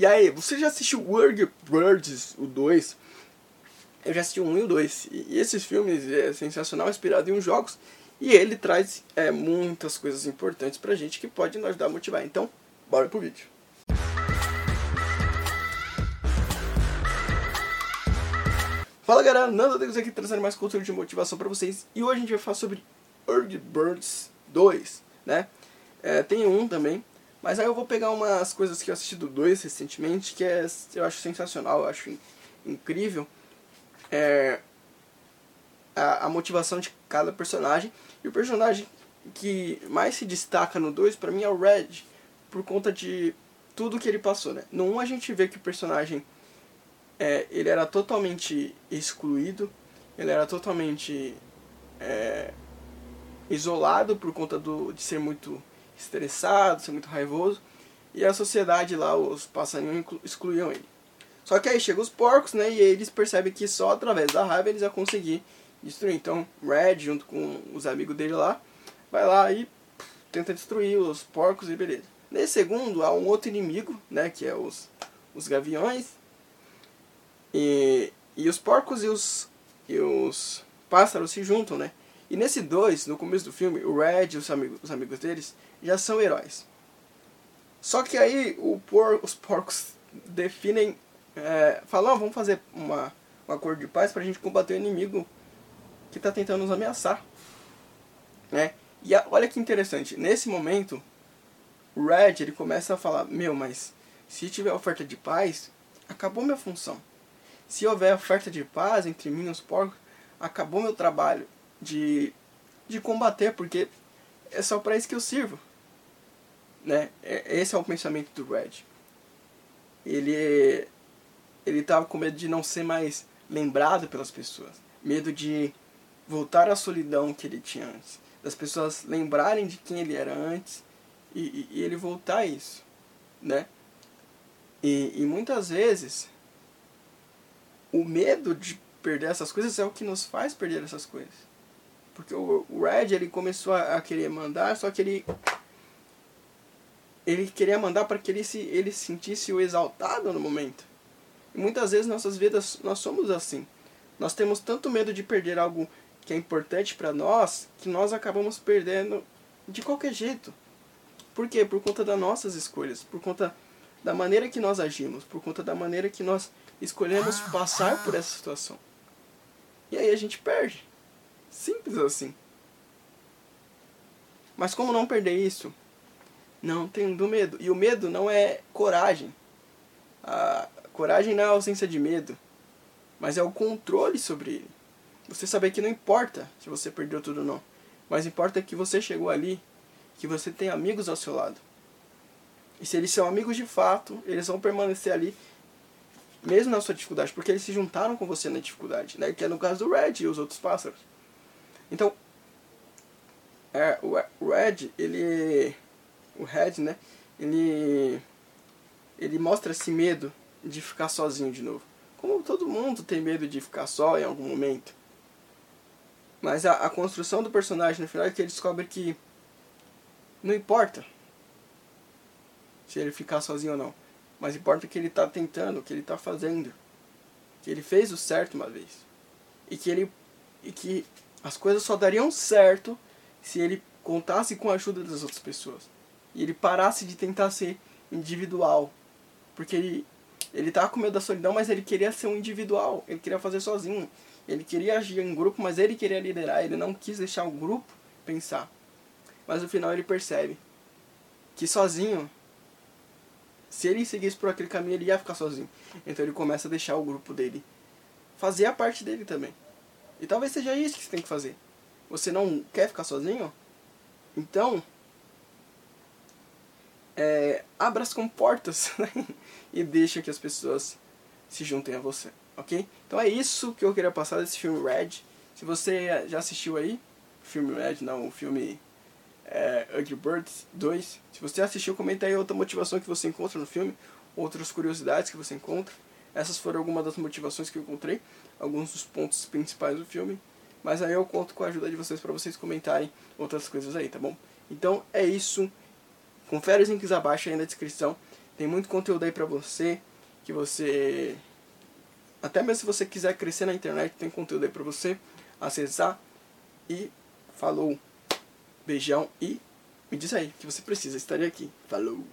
E aí, você já assistiu Angry Birds 2? Eu já assisti o 1 e o 2. E esses filmes é sensacional, inspirado em uns jogos. E ele traz muitas coisas importantes pra gente que pode nos ajudar a motivar. Então, bora pro vídeo. Fala galera, Nando Deguz aqui trazendo mais conteúdo de motivação pra vocês. E hoje a gente vai falar sobre Angry Birds 2, né? Tem um também. Mas aí eu vou pegar umas coisas que eu assisti do 2 recentemente, que eu acho sensacional, eu acho incrível. A motivação de cada personagem. E o personagem que mais se destaca no 2, pra mim, é o Red, por conta de tudo que ele passou, né? No 1 a gente vê que o personagem, ele era totalmente excluído, ele era totalmente isolado por conta de ser muito estressado, ser muito raivoso, e a sociedade lá, os passarinhos, excluíam ele. Só que aí chegam os porcos, né, e eles percebem que só através da raiva eles vão conseguir destruir. Então Red, junto com os amigos dele lá, vai lá e tenta destruir os porcos e beleza. Nesse segundo há um outro inimigo, né, que é os gaviões, e os porcos e os pássaros se juntam, né. E nesse 2, no começo do filme, o Red e os amigos deles já são heróis. Só que aí os porcos definem, falam, vamos fazer um acordo de paz pra gente combater o inimigo que tá tentando nos ameaçar, né? E olha que interessante, nesse momento, o Red, ele começa a falar, meu, mas se tiver oferta de paz, acabou minha função. Se houver oferta de paz entre mim e os porcos, acabou meu trabalho de combater, porque é só para isso que eu sirvo, né? Esse é o pensamento do Red. Ele tava com medo de não ser mais lembrado pelas pessoas, medo de voltar à solidão que ele tinha antes, das pessoas lembrarem de quem ele era antes e ele voltar a isso, né? E muitas vezes o medo de perder essas coisas é o que nos faz perder essas coisas. Porque o Red, ele começou a querer mandar, só que ele queria mandar para que ele sentisse o exaltado no momento. E muitas vezes nossas vidas, nós somos assim. Nós temos tanto medo de perder algo que é importante para nós, que nós acabamos perdendo de qualquer jeito. Por quê? Por conta das nossas escolhas, por conta da maneira que nós agimos, por conta da maneira que nós escolhemos passar por essa situação. E aí a gente perde. Simples assim. Mas como não perder isso? Não tendo medo. E o medo não é coragem. A coragem não é a ausência de medo, mas é o controle sobre ele. Você saber que não importa se você perdeu tudo ou não, mas importa que você chegou ali, que você tem amigos ao seu lado. E se eles são amigos de fato, eles vão permanecer ali mesmo na sua dificuldade, porque eles se juntaram com você na dificuldade, né? Que é no caso do Red e os outros pássaros. Então, o Red, né? Ele mostra esse medo de ficar sozinho de novo. Como todo mundo tem medo de ficar só em algum momento. Mas a construção do personagem no final é que ele descobre que não importa se ele ficar sozinho ou não. Mas importa o que ele está tentando, o que ele está fazendo. Que ele fez o certo uma vez. E que as coisas só dariam certo se ele contasse com a ajuda das outras pessoas. E ele parasse de tentar ser individual. Porque ele estava com medo da solidão, mas ele queria ser um individual. Ele queria fazer sozinho. Ele queria agir em grupo, mas ele queria liderar. Ele não quis deixar o grupo pensar. Mas no final ele percebe que sozinho, se ele seguisse por aquele caminho, ele ia ficar sozinho. Então ele começa a deixar o grupo dele fazer a parte dele também. E talvez seja isso que você tem que fazer. Você não quer ficar sozinho? Então, abra as comportas, né? E deixa que as pessoas se juntem a você, ok? Então é isso que eu queria passar desse filme Red. Se você já assistiu aí, filme Red, não, o filme Angry Birds 2. Se você assistiu, comenta aí outra motivação que você encontra no filme, outras curiosidades que você encontra. Essas foram algumas das motivações que eu encontrei, alguns dos pontos principais do filme. Mas aí eu conto com a ajuda de vocês para vocês comentarem outras coisas aí, tá bom? Então é isso. Confere os links abaixo aí na descrição. Tem muito conteúdo aí pra você, que você... Até mesmo se você quiser crescer na internet, tem conteúdo aí pra você acessar. E falou. Beijão e me diz aí o que você precisa. Estarei aqui. Falou.